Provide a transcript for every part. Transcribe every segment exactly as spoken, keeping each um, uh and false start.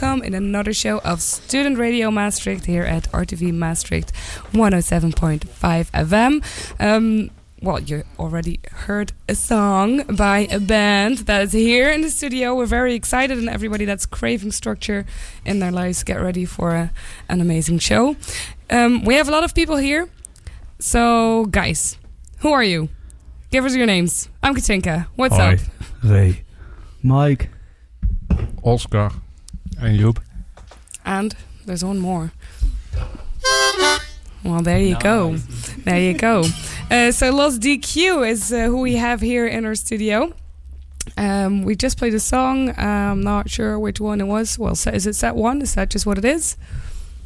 welcome in another show of Student Radio Maastricht here at R T V Maastricht one oh seven point five F M. Um, well, you already heard a song by a band that is here in the studio. We're very excited, and everybody that's craving structure in their lives, get ready for a, an amazing show. Um, we have a lot of people here. So, guys, who are you? Give us your names. I'm Katinka. What's Hi. up? Ray. Mike. Oscar. And Joep. And there's one more. Well, there you nice. go. There you go. Uh, so Los D Q is uh, who we have here in our studio. Um, we just played a song. I'm not sure which one it was. Well, is it set one? Is that just what it is?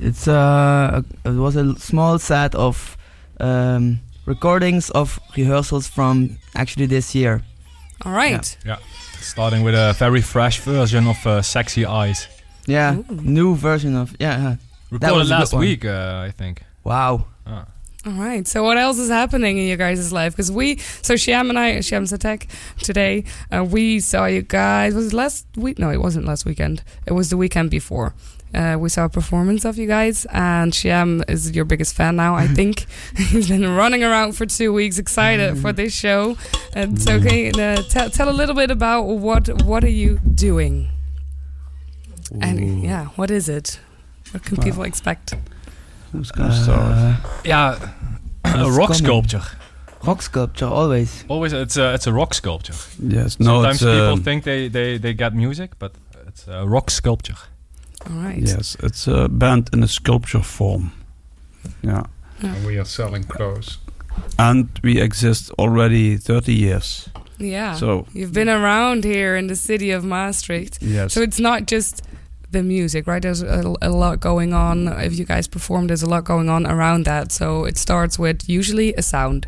It's uh, it was a small set of um, recordings of rehearsals from actually this year. All right. Yeah. yeah. Starting with a very fresh version of uh, Sexy Eyes. Yeah. Ooh. New version of yeah. Recorded last week, uh, I think. Wow. Ah. All right. So what else is happening in you guys' life? Because we, so Shyam and I, Shyam Satek, today, uh, we saw you guys, was it last week? No, it wasn't last weekend. It was the weekend before. Uh, we saw a performance of you guys, and Shyam is your biggest fan now, I think. He's been running around for two weeks, excited for this show. And so, okay, uh, t- tell a little bit about what what are you doing? Ooh. And yeah, what is it? What can wow. people expect? Who's gonna uh, start? Yeah, a rock coming. sculpture. Rock sculpture, always. Always, it's a it's a rock sculpture. Yes. No, sometimes it's, people um, think they they they got music, but it's a rock sculpture. All right. Yes, it's a band in a sculpture form. Yeah. yeah. And we are selling clothes. And we exist already thirty years. Yeah. So you've been around here in the city of Maastricht. Yes. So it's not just the music, right? There's a, a lot going on. If you guys perform, there's a lot going on around that. So it starts with usually a sound.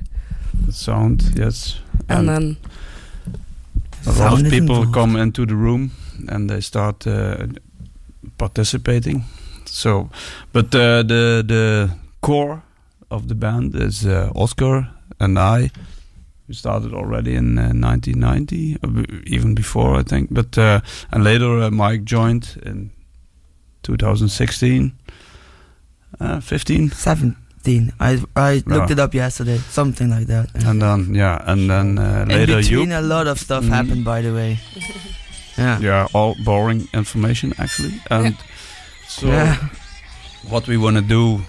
A sound, yes. And, and then a lot of people involved. come into the room and they start. Uh, participating so but uh, the the core of the band is uh, Oscar and I. We started already in uh, nineteen ninety, even before I think, but uh, and later uh, Mike joined in twenty sixteen, uh, fifteen seventeen I I looked yeah. it up yesterday, something like that. And then yeah and then uh, later you in between a lot of stuff mm-hmm. happened, by the way. Yeah. yeah, all boring information actually. And yeah. so yeah. what we want to do,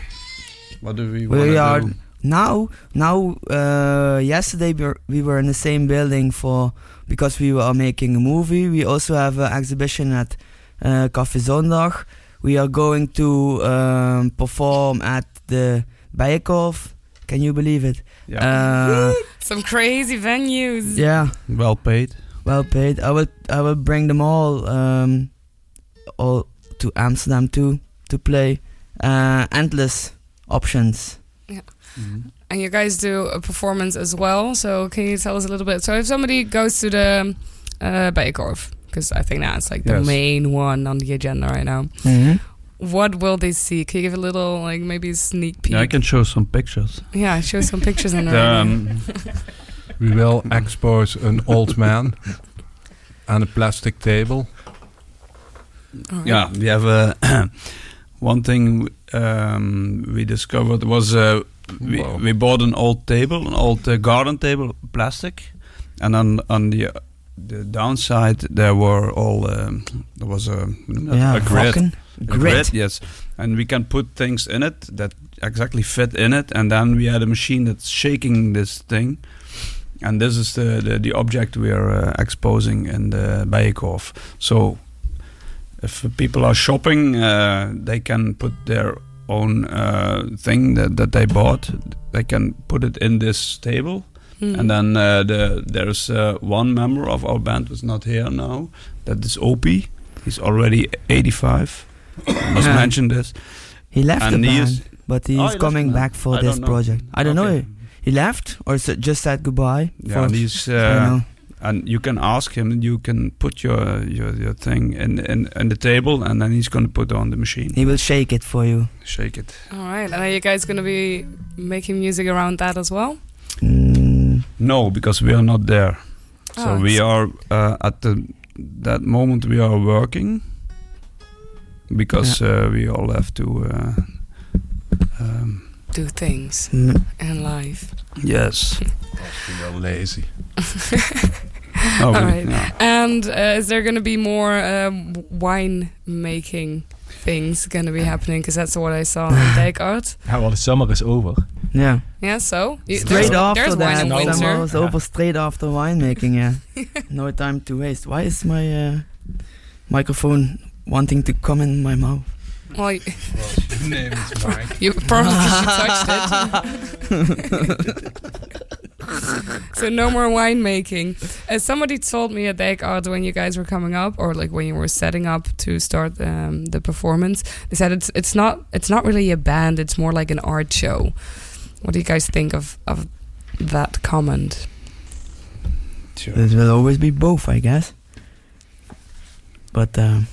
what do we want to do? We are now, now uh, yesterday we were, we were in the same building for, because we were making a movie. We also have an exhibition at uh, Coffee Zondag. We are going to um, perform at the Bayekhof. Can you believe it? Yeah. Uh, Some crazy venues. Yeah. Well paid. Well paid. I will. I will bring them all, um, all to Amsterdam too to play. Uh, endless options. Yeah. Mm-hmm. And you guys do a performance as well. So can you tell us a little bit? So if somebody goes to the uh, Bayekhof, because I think that's like yes. the main one on the agenda right now. Mm-hmm. What will they see? Can you give a little, like maybe a sneak peek? Yeah, I can show some pictures. Yeah, show some pictures in um. We will expose an old man and a plastic table. Right. Yeah, we have a one thing um, we discovered was uh, we, we bought an old table, an old uh, garden table, plastic, and on on the uh, the downside there were all um, there was a, yeah, a grid, grid. A grid, yes, and we can put things in it that exactly fit in it, and then we had a machine that's shaking this thing. And this is the, the, the object we are uh, exposing in the Bayekhof. So if people are shopping, uh, they can put their own uh, thing that, that they bought. They can put it in this table. Mm. And then uh, the, there's uh, one member of our band who's not here now. That is Opie. He's already eighty-five. I must mention this. He left and the he band, is, but he oh, is he coming back for I this project. I don't okay. know. He left or just said goodbye? Yeah, and, he's, uh, and you can ask him, and you can put your your, your thing in, in, in the table, and then he's going to put on the machine. He will shake it for you. Shake it. All right. And are you guys going to be making music around that as well? Mm. No, because we are not there. Oh, so we are uh, at the, that moment we are working because yeah. uh, we all have to uh, um, do things mm. in life. Yes. We are lazy. Oh, all right. Yeah. And uh, is there going to be more um, wine making things going to be happening? Because that's what I saw in EggArt. Yeah, well, the summer is over. Yeah. Yeah. So you, straight there's, after there's that, wine in summer is yeah. over. Straight after winemaking. Yeah. No time to waste. Why is my uh, microphone wanting to come in my mouth? Well, your name is Mike. You probably should touch it. So no more winemaking. Uh, somebody told me at EggArt when you guys were coming up, or like when you were setting up to start um, the performance, they said it's it's not it's not really a band. It's more like an art show. What do you guys think of of that comment? Sure. It will always be both, I guess. But um,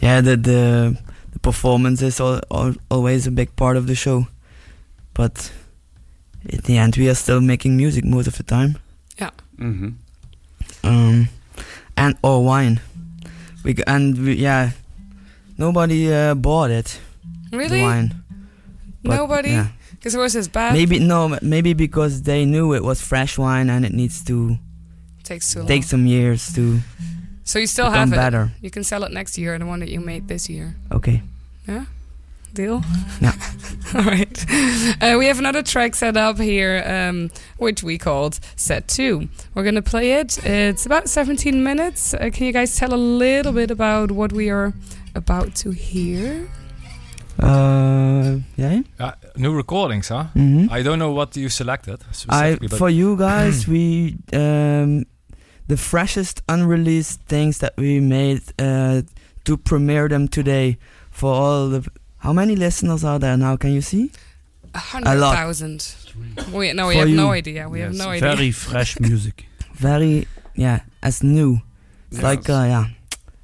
yeah, the, the the performance is all, all, always a big part of the show, but. In the end, we are still making music most of the time. Yeah. Mm-hmm. Um, and or wine. We g- and we, yeah, nobody uh, bought it. Really? The wine. But nobody? Because yeah. it was just bad. Maybe no. Maybe because they knew it was fresh wine and it needs to takes too long. Take some years to. So you still have it. Better. You can sell it next year, the one that you made this year. Okay. Yeah. Deal? Yeah. All right. Uh, we have another track set up here, um, which we called Set two. We're going to play it. It's about seventeen minutes. Uh, can you guys tell a little bit about what we are about to hear? Uh, yeah. Uh, new recordings, huh? Mm-hmm. I don't know what you selected. I, for you guys, we um, the freshest unreleased things that we made uh, to premiere them today for all the... How many listeners are there now? Can you see? A hundred thousand. We, no, we For have you. no idea. We yes. have no idea. Very fresh music. Very, yeah, as new. Yes. Like, uh, yeah,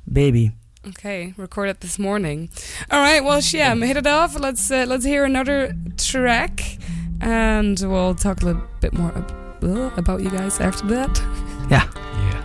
baby. Okay, recorded this morning. All right, well, Shem, hit it off. Let's uh, let's hear another track, and we'll talk a little bit more ab- uh, about you guys after that. Yeah. Yeah.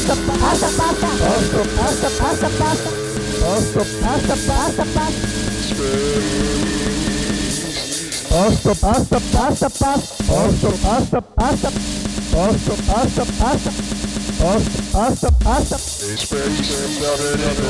pasta, pasta, pasta, pasta, pasta, pasta, pasta, pasta, pasta, pasta, pasta, pasta, pasta, pasta, pasta, pasta, pasta, pasta. Pasta, pasta, pasta. It's space and other than the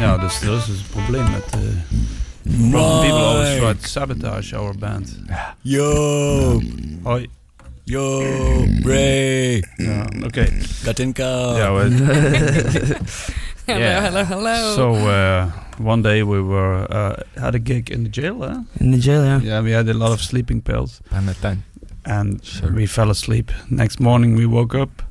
Ja, dus dat is dus het probleem met... Uh, people always try to sabotage our band. Yo! Hoi. Yo, Ray! Ja, oké. Okay. Katinka! Ja, we, yeah. Hello, hello, hello. So, uh, one day we were uh, had a gig in the jail, huh? In the jail, yeah. Yeah, we had a lot of sleeping pills. I'm at ten. And sure. We fell asleep. Next morning we woke up.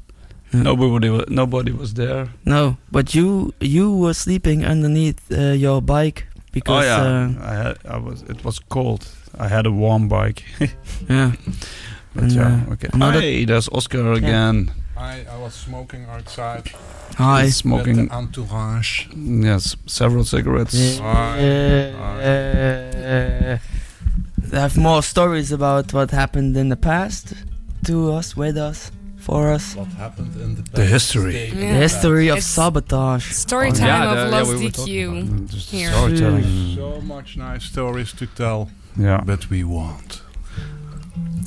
Mm. Nobody, nobody was there. No, but you you were sleeping underneath uh, your bike because. Oh yeah, uh, I had, I was. It was cold. I had a warm bike. Yeah. But and, yeah, uh, okay. Hi, there's Oscar yeah. again. Hi, I was smoking outside. Hi, He's smoking with the entourage. Yes, several cigarettes. Yeah. Hi. Uh, Hi. Uh, I have more stories about what happened in the past to us, with us, for us. What happened in the past? The history. Yeah. The history of it's sabotage. Story time yeah, of the, Los yeah, we D Q. Here. Storytelling. So much nice stories to tell, yeah. But we won't.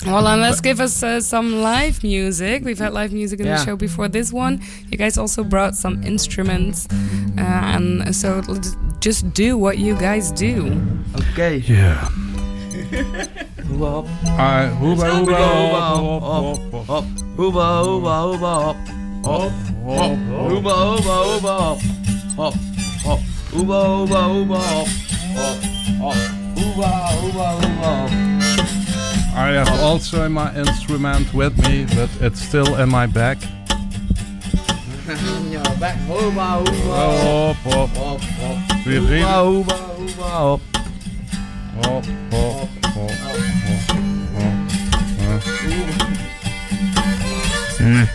Well, and let's give us uh, some live music. We've had live music in yeah. the show before this one. You guys also brought some instruments. Uh, and so let's just do what you guys do. Okay. Yeah. Hooba hop. Alright, hooba hooba hop, hop, hop. Hooba hooba hooba hop. Hop, hop. Hooba hooba hooba hop. Hop, hop. Hooba hooba hooba hop. Hop, hop. Hooba hooba hooba hop. I have also my instrument with me, but it's still in my back. In your back. Hooba hooba hop. Hop, hop. Hooba hooba hooba hop. Hop, hop. Oh, oh, oh, oh. Mm.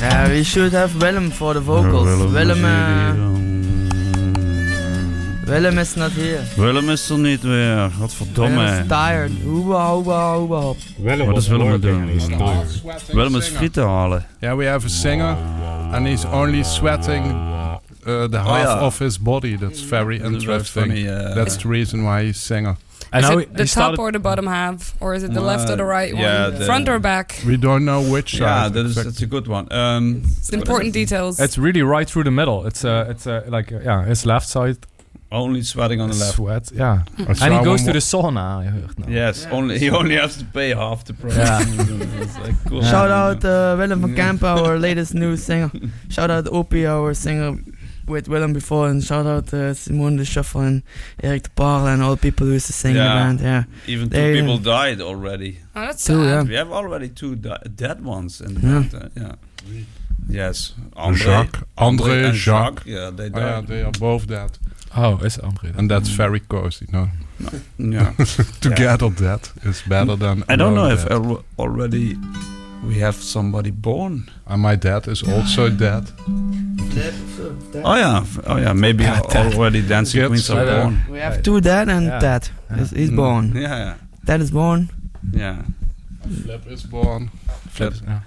Yeah, we should have Willem for the vocals. Uh, Willem, Willem, uh, Willem is not here. Willem is er niet weer. Wat verdomme. Willem is tired. Hoeba, hoeba, hoeba, hop. Wat is Willem doen? Willem is frieten halen. Yeah, we have a singer and he's only sweating. Uh, the half oh, yeah. of his body. That's very interesting. Funny, uh, that's yeah. the reason why he's singer. And is it he, the he top or the bottom half? Or is it the uh, left or the right yeah, one? The front or back? We don't know which yeah, side. Yeah, that that's a good one. Um, it's important details. It's really right through the middle. It's uh, it's uh, like, uh, yeah, his left side. Only sweating on the left. Sweat, yeah. Mm. And so he goes to the sauna, I heard now. Yes, yeah. only, he only has to pay half the price. Yeah. Like cool. yeah. Shout out uh, Willem van Kamp, our latest new singer. Shout out Opie, our singer with Willem before. And shout out uh, Simone de Schoffer and Eric de Parle and all the people who used to sing yeah. in the band. Yeah. Even two they, people uh, died already. Oh, that's two, yeah. We have already two di- dead ones in the yeah. band. Uh, yeah. Yes. André Jacques. André and Jacques. Jacques. Yeah, they died. Oh, yeah, they are both dead. Oh, it's André. And that's very cozy, no? no. Yeah. to yeah. get on that is better than... I don't know if al- already we have somebody born. And my dad is also dead. dead. Oh yeah, oh yeah. Maybe yeah, already dancing yes. queens are born. We have two dead and yeah. dad yeah. is born. Yeah, yeah. Dad is born. Yeah. And Flip is born. Flip. Yeah.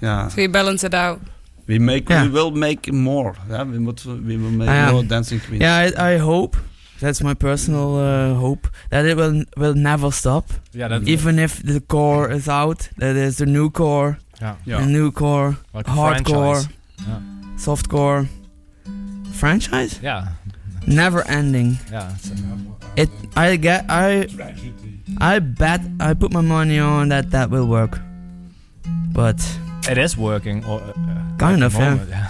yeah. So you balance it out. We make, yeah. we will make more. Yeah, we, would, we will make um, more dancing queens. Yeah, I, I hope. That's my personal uh, hope that it will will never stop. Yeah, even if the core is out, that is the new core, yeah, yeah. a new core, like hardcore, yeah. softcore, franchise. Yeah, never ending. Yeah, it's it. I get. I. Tragedy. I bet. I put my money on that that will work, but. It is working, or uh, kind of, moment, yeah.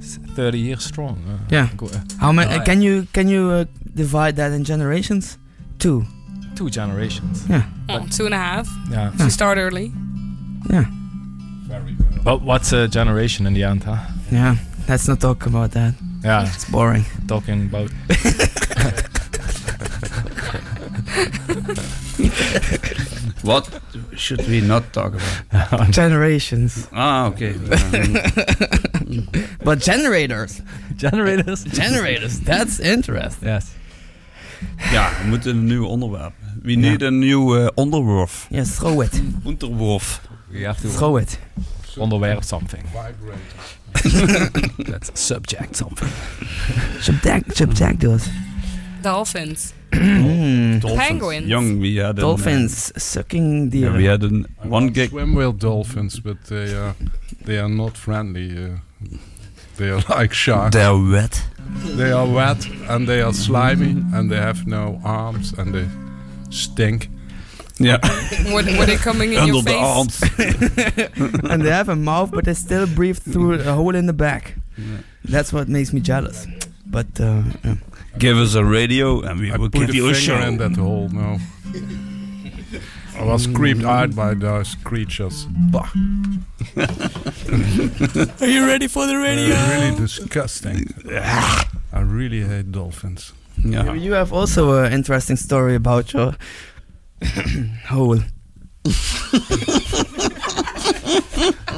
yeah. Thirty years strong. Uh, yeah. Go, uh, How many? Uh, can you can you uh, divide that in generations? Two. Two generations. Yeah. Well, two and a half. Yeah. If yeah. you start early. Yeah. Very good. But what's a generation in the end, huh? Yeah. Let's not talk about that. Yeah. It's boring. Talking about. What should we not talk about? Generations. Ah, okay. But generators. Generators. Generators. That's interesting. Yes. Ja, we moeten een nieuw onderwerp. We yeah. need a new uh, onderwerp. Yes, throw it. Onderwerp. We have to throw it. Onderwerp something. Vibrator. That's subject something. Subject, subject does. dolphins. Mm. Dolphins. Penguins. Young, we had dolphins an, uh, sucking deer. Yeah, we had an I one gig. Swim with dolphins, but they are they are not friendly. Uh, they are like sharks. They are wet. They are wet and they are slimy and they have no arms and they stink. Yeah. What, were they coming in your face? Arms. And they have a mouth, but they still breathe through a hole in the back. Yeah. That's what makes me jealous. But uh, yeah. Give us a radio and we I will give you a show. I put a finger in that hole now. I was creeped out by those creatures. Bah. Are you ready for the radio? Uh, really disgusting. I really hate dolphins. Yeah. You have also an interesting story about your hole.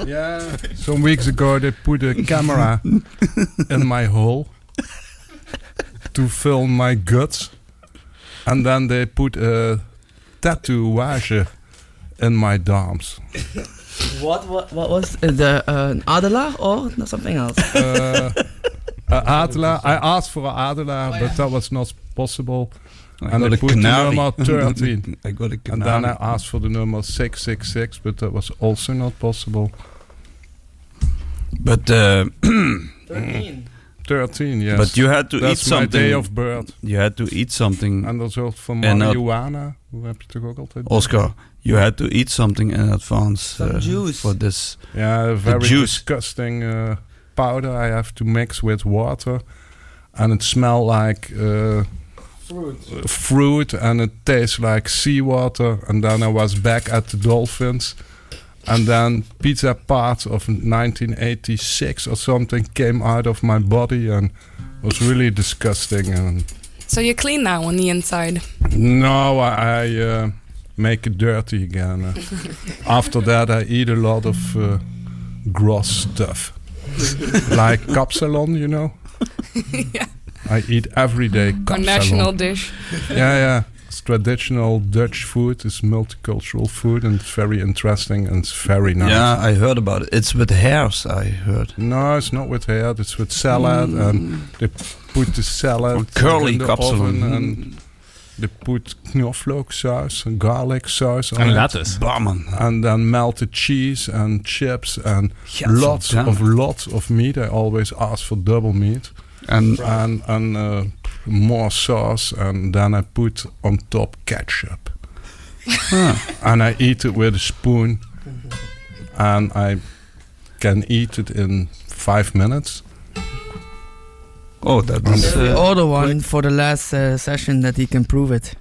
Yeah. Some weeks ago they put a camera in my hole to film my guts, and then they put a tattooage in my arms. What, what, what was the uh, an adela or something else? Uh, adela. I asked for an adela, oh, yeah. but that was not possible. I and I put the number thirteen. I got a and then I asked for the number six six six, but that was also not possible. But uh, thirteen. thirteen, yes. But you had to That's eat something. That's my day of birth. You had to eat something. En dat zorgt voor marihuana. Hoe heb je toch ook altijd? Oscar, you had to eat something in advance. Some uh, juice. For this. Yeah, very disgusting uh, powder I have to mix with water. And it smelled like... Uh, Fruit. Uh, fruit, and it tastes like seawater. And then I was back at the dolphins. And then pizza parts of nineteen eighty-six or something came out of my body and was really disgusting. And so you're clean now on the inside? No, I, I uh, make it dirty again. Uh, after that, I eat a lot of uh, gross stuff. Like kapsalon, you know? Yeah. I eat every day kapsalon. Our national dish. Yeah, yeah. It's traditional Dutch food. It's multicultural food and it's very interesting and it's very nice. Yeah, I heard about it. It's with hairs, I heard. No, it's not with hair. It's with salad. Mm. And they put the salad or curly in the kapsalon. Oven and they put knoflook sauce and garlic sauce. And lettuce. And then melted cheese and chips and yes, lots of lots of meat. I always ask for double meat. And right. and, and uh, more sauce, and then I put on top ketchup. Huh. And I eat it with a spoon, and I can eat it in five minutes. Oh, that is the uh, other one quick. For the last uh, session that he can prove it.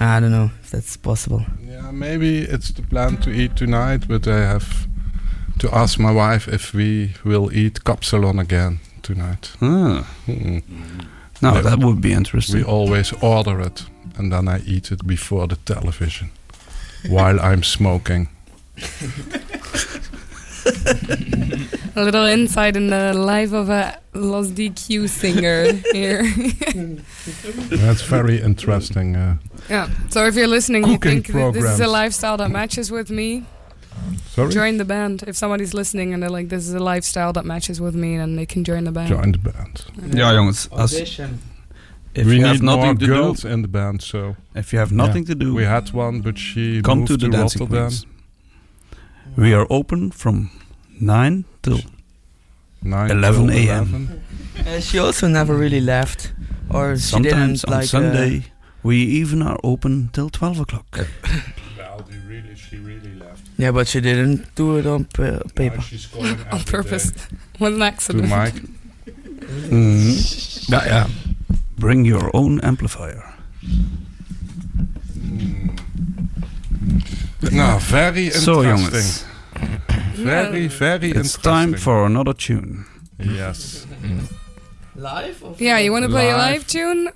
I don't know if that's possible. Yeah, maybe it's the plan to eat tonight, but I have to ask my wife if we will eat kapsalon again tonight. Ah. Mm. No, that would be interesting. We always order it and then I eat it before the television while I'm smoking. A little insight in the life of a Los D Q singer here. That's very interesting. Uh, yeah. So if you're listening, you think that this is a lifestyle that matches with me? Sorry? Join the band. If somebody's listening and they're like, this is a lifestyle that matches with me, then they can join the band. Join the band. Okay. Yeah, jongens. Audition. If we you have nothing to girls do in the band, so if you have nothing yeah. to do, we had one, but she come moved to, the to dancing Rotterdam. Queens. We are open from nine till nine eleven a m. Uh, she also never really left, or she sometimes didn't, on like Sunday. Uh, we even are open till twelve o'clock. Well, we really, she really left. Yeah, but she didn't do it on p- paper. No, on purpose. What an accident. To Mike. Mm-hmm. Yeah, yeah. Bring your own amplifier. Mm. No, very so interesting. So, very, very it's interesting. It's time for another tune. Yes. Mm. Live? Or yeah, you want to play a live tune?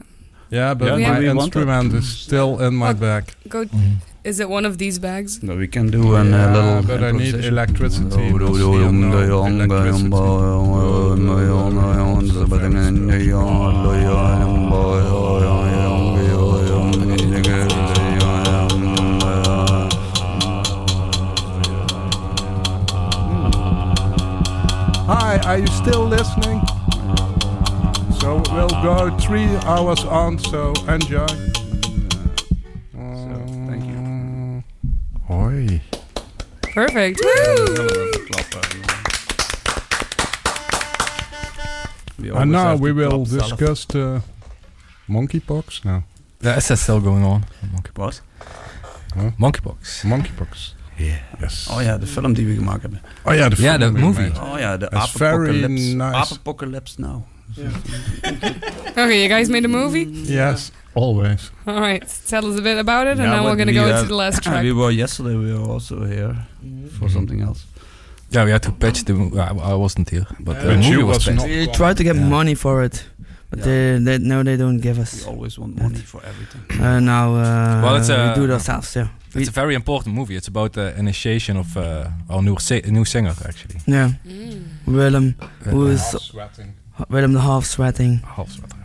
Yeah, but yeah, my instrument is still in my oh, bag. Go. Mm. Is it one of these bags? No, we can do a yeah, uh, little... But I need electricity. Hi, are you still listening? So we'll go three hours on, so enjoy. Uh, so, thank you. Hoi. Perfect. Woo! And now we will discuss the monkeypox now. That's still going on. Monkeypox? Huh? Monkeypox. Monkeypox. Yeah. Yes. Oh ja, de film die we gemaakt hebben. Oh ja, de film. Ja, yeah, de movie. Made. Oh ja, de apocalypse. Nice. Apocalypse now. Yeah. Okay, you guys made a movie? Yes, always. All right, tell us a bit about it, yeah, and then we're going to we go to the last track. We were yesterday. We were also here mm-hmm. for something else. Yeah, we had to pitch the movie. I, I wasn't here, but yeah, the but movie was pitched. We tried to get yeah. money for it, but yeah. they, they no, they don't give us. We always want money for everything. Uh, now, uh, well, it's a, we do it ourselves. Yeah, it's we a very important movie. It's about the initiation of uh, our new si- new singer, actually. Yeah, mm. Willem, who is half sweating. Willem the half sweating, half sweating,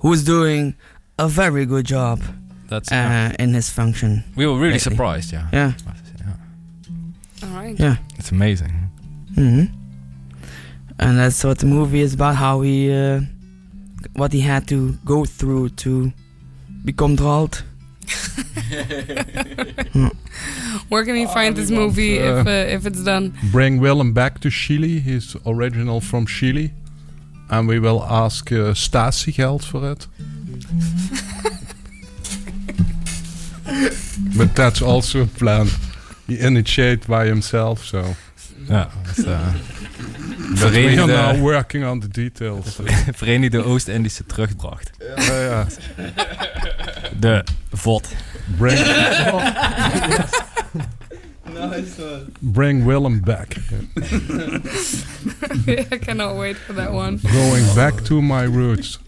who is doing a very good job. That's uh, in his function. We were really lately. surprised. Yeah. Yeah. All right. Yeah, it's amazing. Mm-hmm. And that's what the movie is about: how he, uh, what he had to go through to become Draald. hmm. Where can we find oh, this movie uh, if uh, if it's done? Bring Willem back to Chile. He's original from Chile, and we will ask uh, Statiegeld for it. But that's also a plan. He initiated by himself, so. Ja, dat, uh, but we are now working on the details. So. Verenigde Oost-Indische terugbracht. Ja, uh, yeah. De V O D. Bring, nice one. Bring Willem back. I cannot wait for that one. Going back to my roots.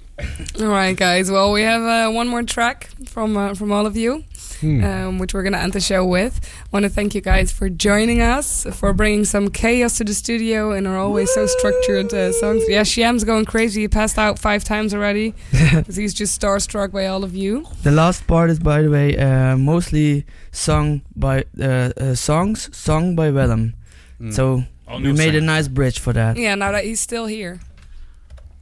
All right, guys. Well, we have uh, one more track from uh, from all of you. Hmm. Um, which we're going to end the show with. I want to thank you guys for joining us, for bringing some chaos to the studio and are always Woo! so structured uh, songs. Yeah, Shyam's going crazy. He passed out five times already because he's just starstruck by all of you. The last part is, by the way, uh, mostly sung by uh, uh, songs sung by Willem. Mm. So all we made songs. a nice bridge for that. Yeah, now that he's still here.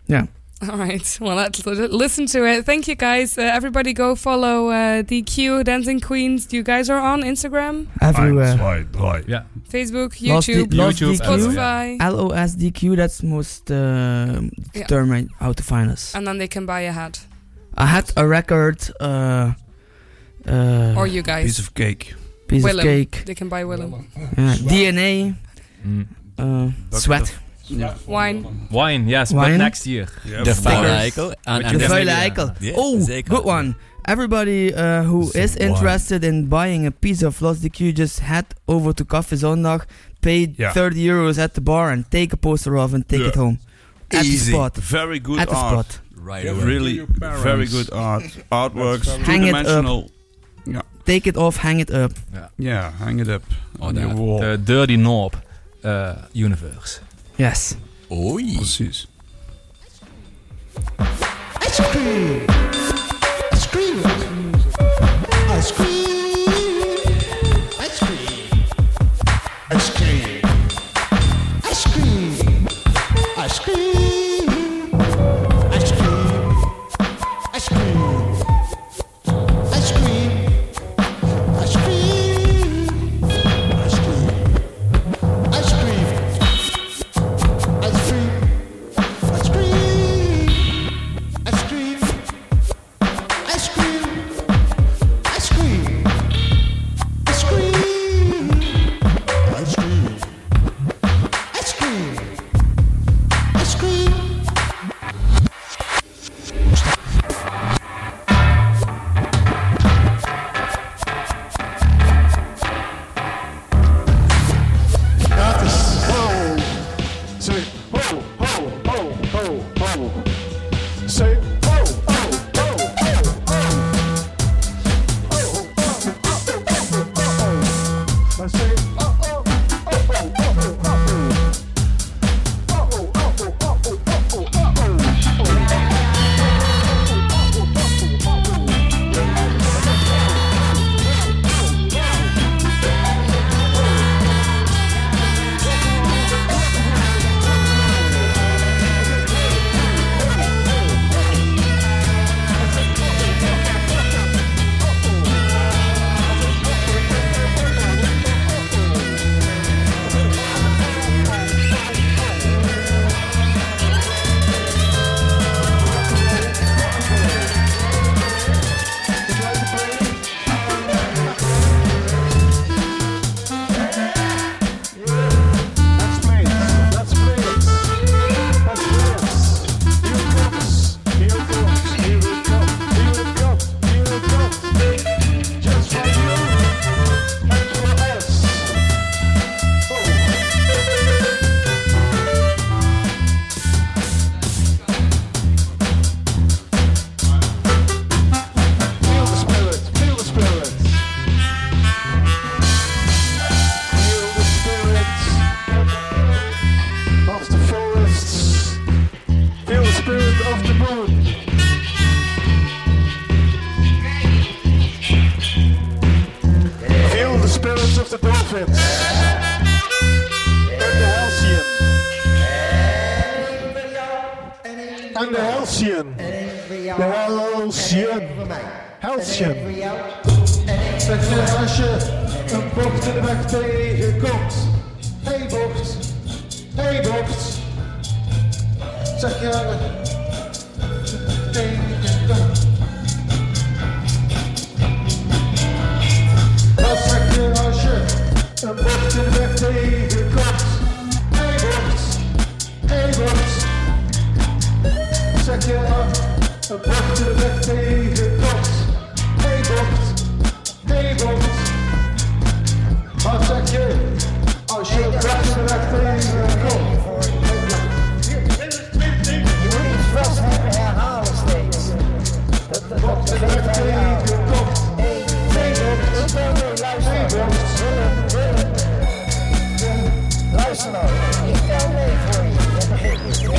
Yeah. All right, well, let's listen to it. Thank you, guys. Uh, everybody go follow uh, D Q, Dancing Queens. You guys are on Instagram? Everywhere. one, two, three Yeah. Facebook, YouTube, Los D Q, Spotify. L O S D Q, that's most uh, yeah. determined how to find us. And then they can buy a hat. A hat, a record. Uh, uh, or you guys. Piece of cake. Piece Willem. of cake. They can buy Willem. Willem. Yeah. D N A. Mm. Uh, sweat. Yeah. Wine. Wine, yes, Wine? but next year. Yeah, the vuile eikel. The vuile eikel. Yeah. Oh, Zeker. good one. Everybody uh, who so is interested wine. in buying a piece of Los D Q, just head over to Coffee Zondag, pay yeah. thirty euros at the bar and take a poster off and take yeah. it home. At Easy. the spot. Very good at art. The spot. Right yeah, really very good art. Artworks. Two-dimensional. Yeah. Take it off, hang it up. Yeah, yeah hang it up oh, on the wall. The Dirty Knob uh, universe. Yes. Oei. Precies. Ice cream. Ice cream. Ice cream. Ice cream. Ice cream. Ice cream. Ice cream. Ice cream. Ice cream. Ice cream. Ice cream. Ice cream. Ice cream. Ice cream, ice cream, ice cream. Opzet. En de Helsiën. En de Helsiën. De Helsiën. Helsiën. Zeg, als je een bocht in de weg tegenkomt. Hé hey, bocht. Hé hey, bocht. Zeg je... Nee, een bocht in de weg tegenkomt. Hé bocht, hé bocht. Zeg je aan, een bocht in de weg tegenkomt. Hé bocht, hé bocht. Maar zeg je, als je een bocht in de weg tegenkomt. Je moet iets vast herhalen steeds. Een bocht in de weg tegenkomt. Hé bocht, hé bocht. Luister nou, ik tel mee voor je. Dat begint niet.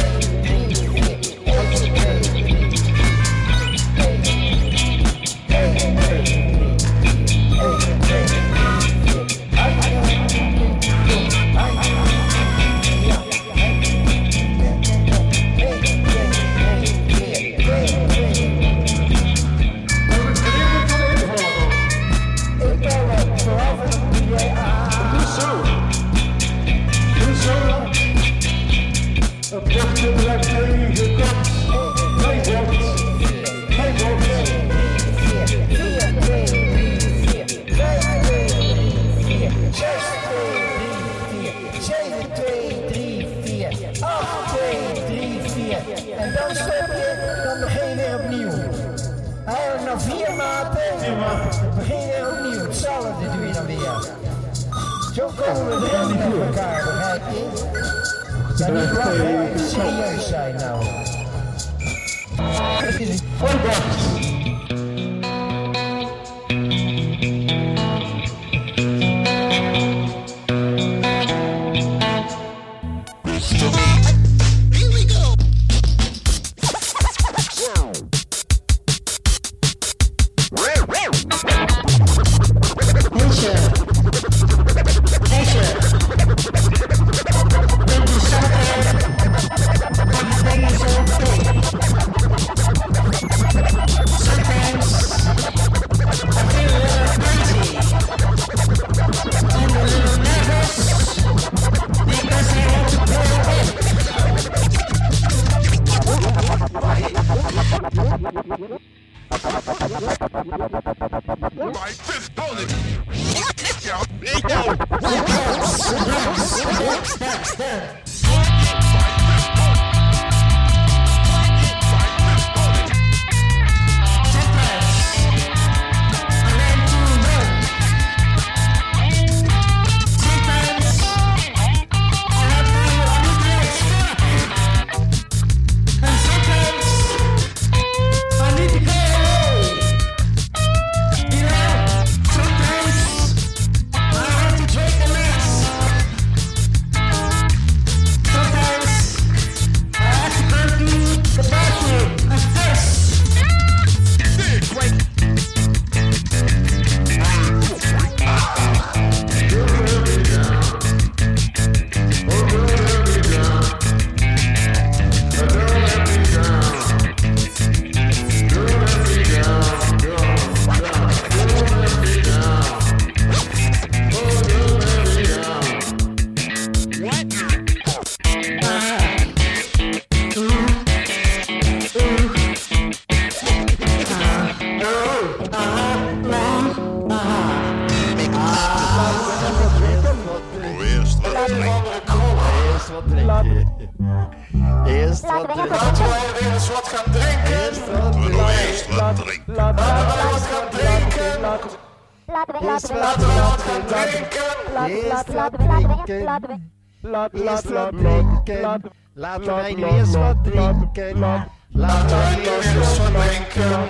Laten wij nu eens wat drinken. Laten wij nu eens wat drinken.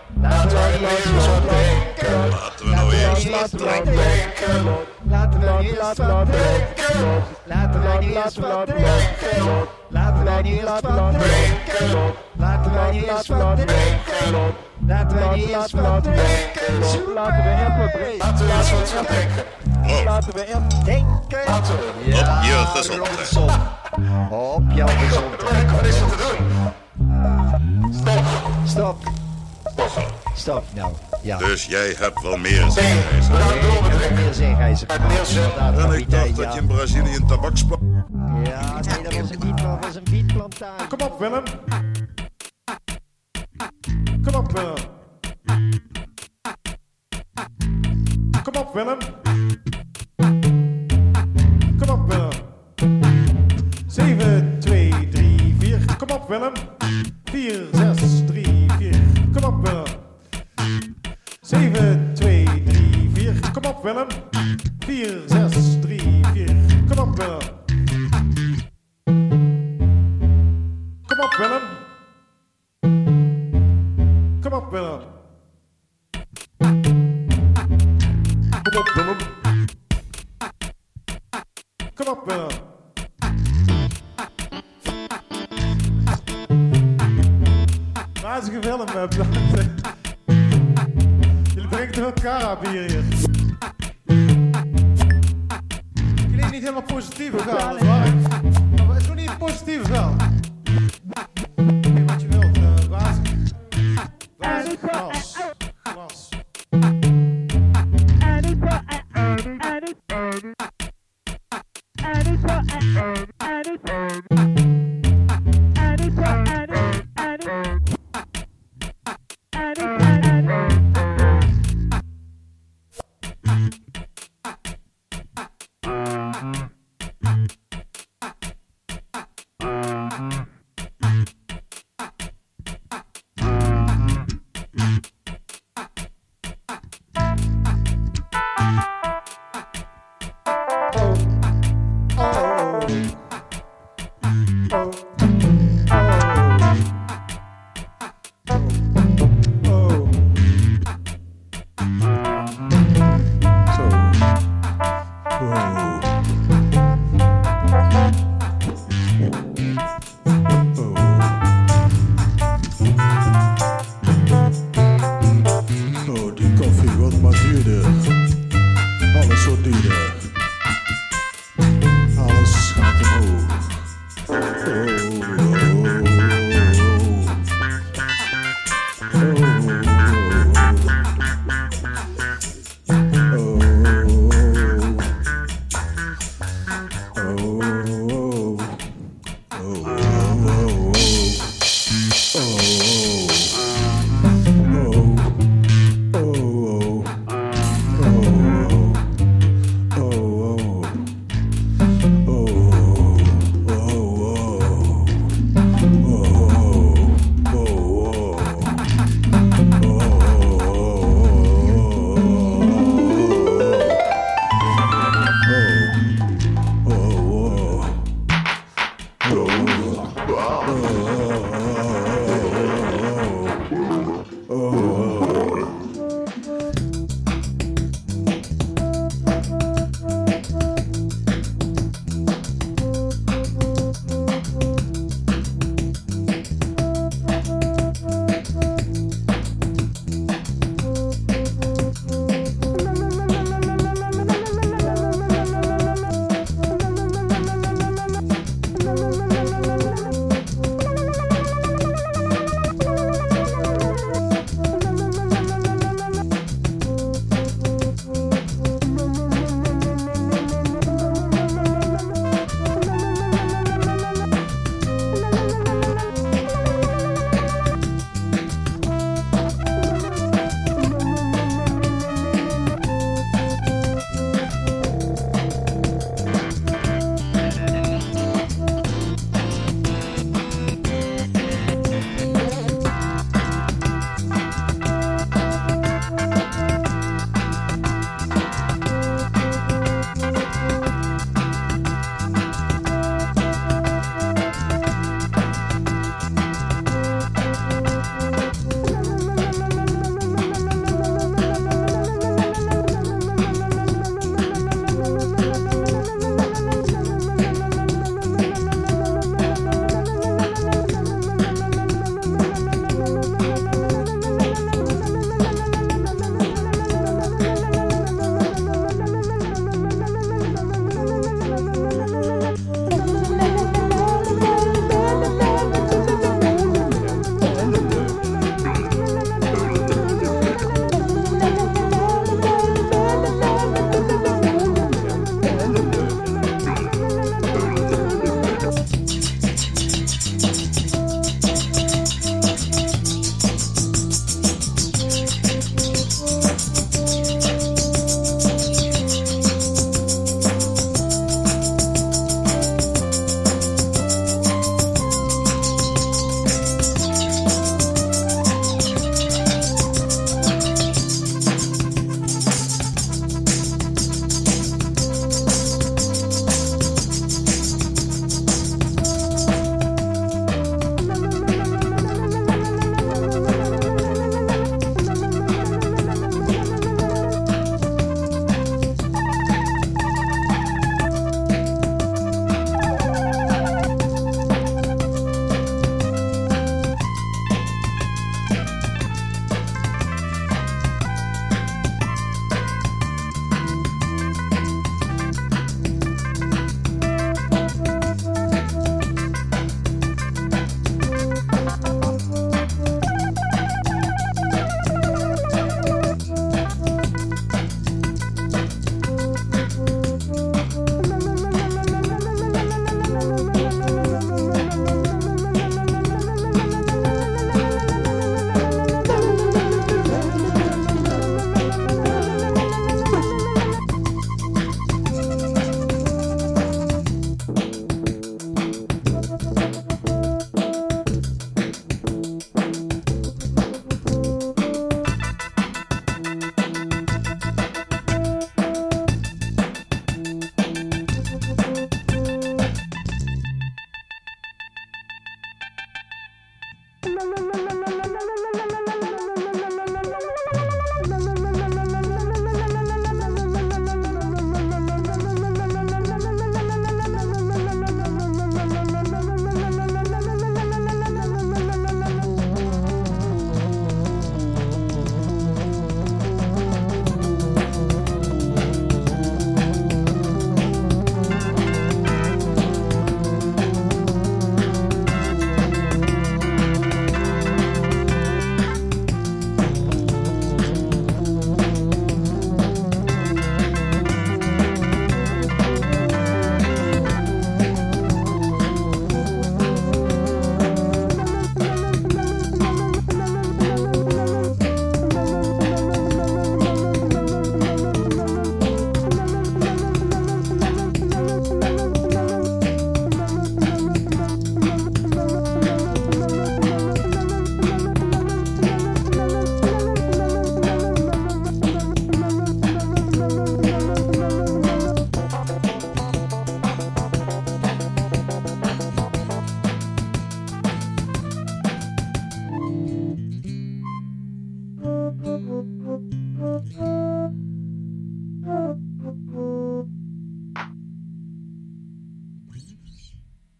Laten we niet eens wat denken. Laten we nou eerst wat drinken. Laten we niet eens wat drinken. Laten we niet eens wat drinken. Laten we niet eens wat drinken. Laten we niet eens wat drinken. Laten we niet eens wat drinken. Laten we even wat drinken. Laten we eens wat drinken. Laten we even denken. Laten we op je gezondheid. Op jouw gezondheid. Wat is er te doen? Stop. Stop. Stop nou, ja. Dus jij hebt wel meer zeegijzer. Nee, ik heb wel meer zeegijzer. En ik dacht dat je in Brazilië een tabaksplant... Ja, nee, dat was een wietplant, was een wietplantage. Kom op, Willem. Kom op, Willem. Kom op, Willem. Kom op, Willem. zeven, twee, drie, vier. Kom op, Willem. vier, zes, drie, vier. Kom op, Willem. zeven, twee, drie, vier. Kom op, Willem. vier, zes, drie, vier. Kom op, Willem. Kom op, Willem. Kom op, Willem. Kom op, Willem. Kom op, Willem. Als je gefilmd hebt, jullie brengen toch elkaar aan bier hier. Ik lees niet helemaal positief, of wel? Maar is nog niet positief, wel? Nee, wat je wilt, uh, basis. Basis, glas. Glas. Oh, Boop, boop, boop.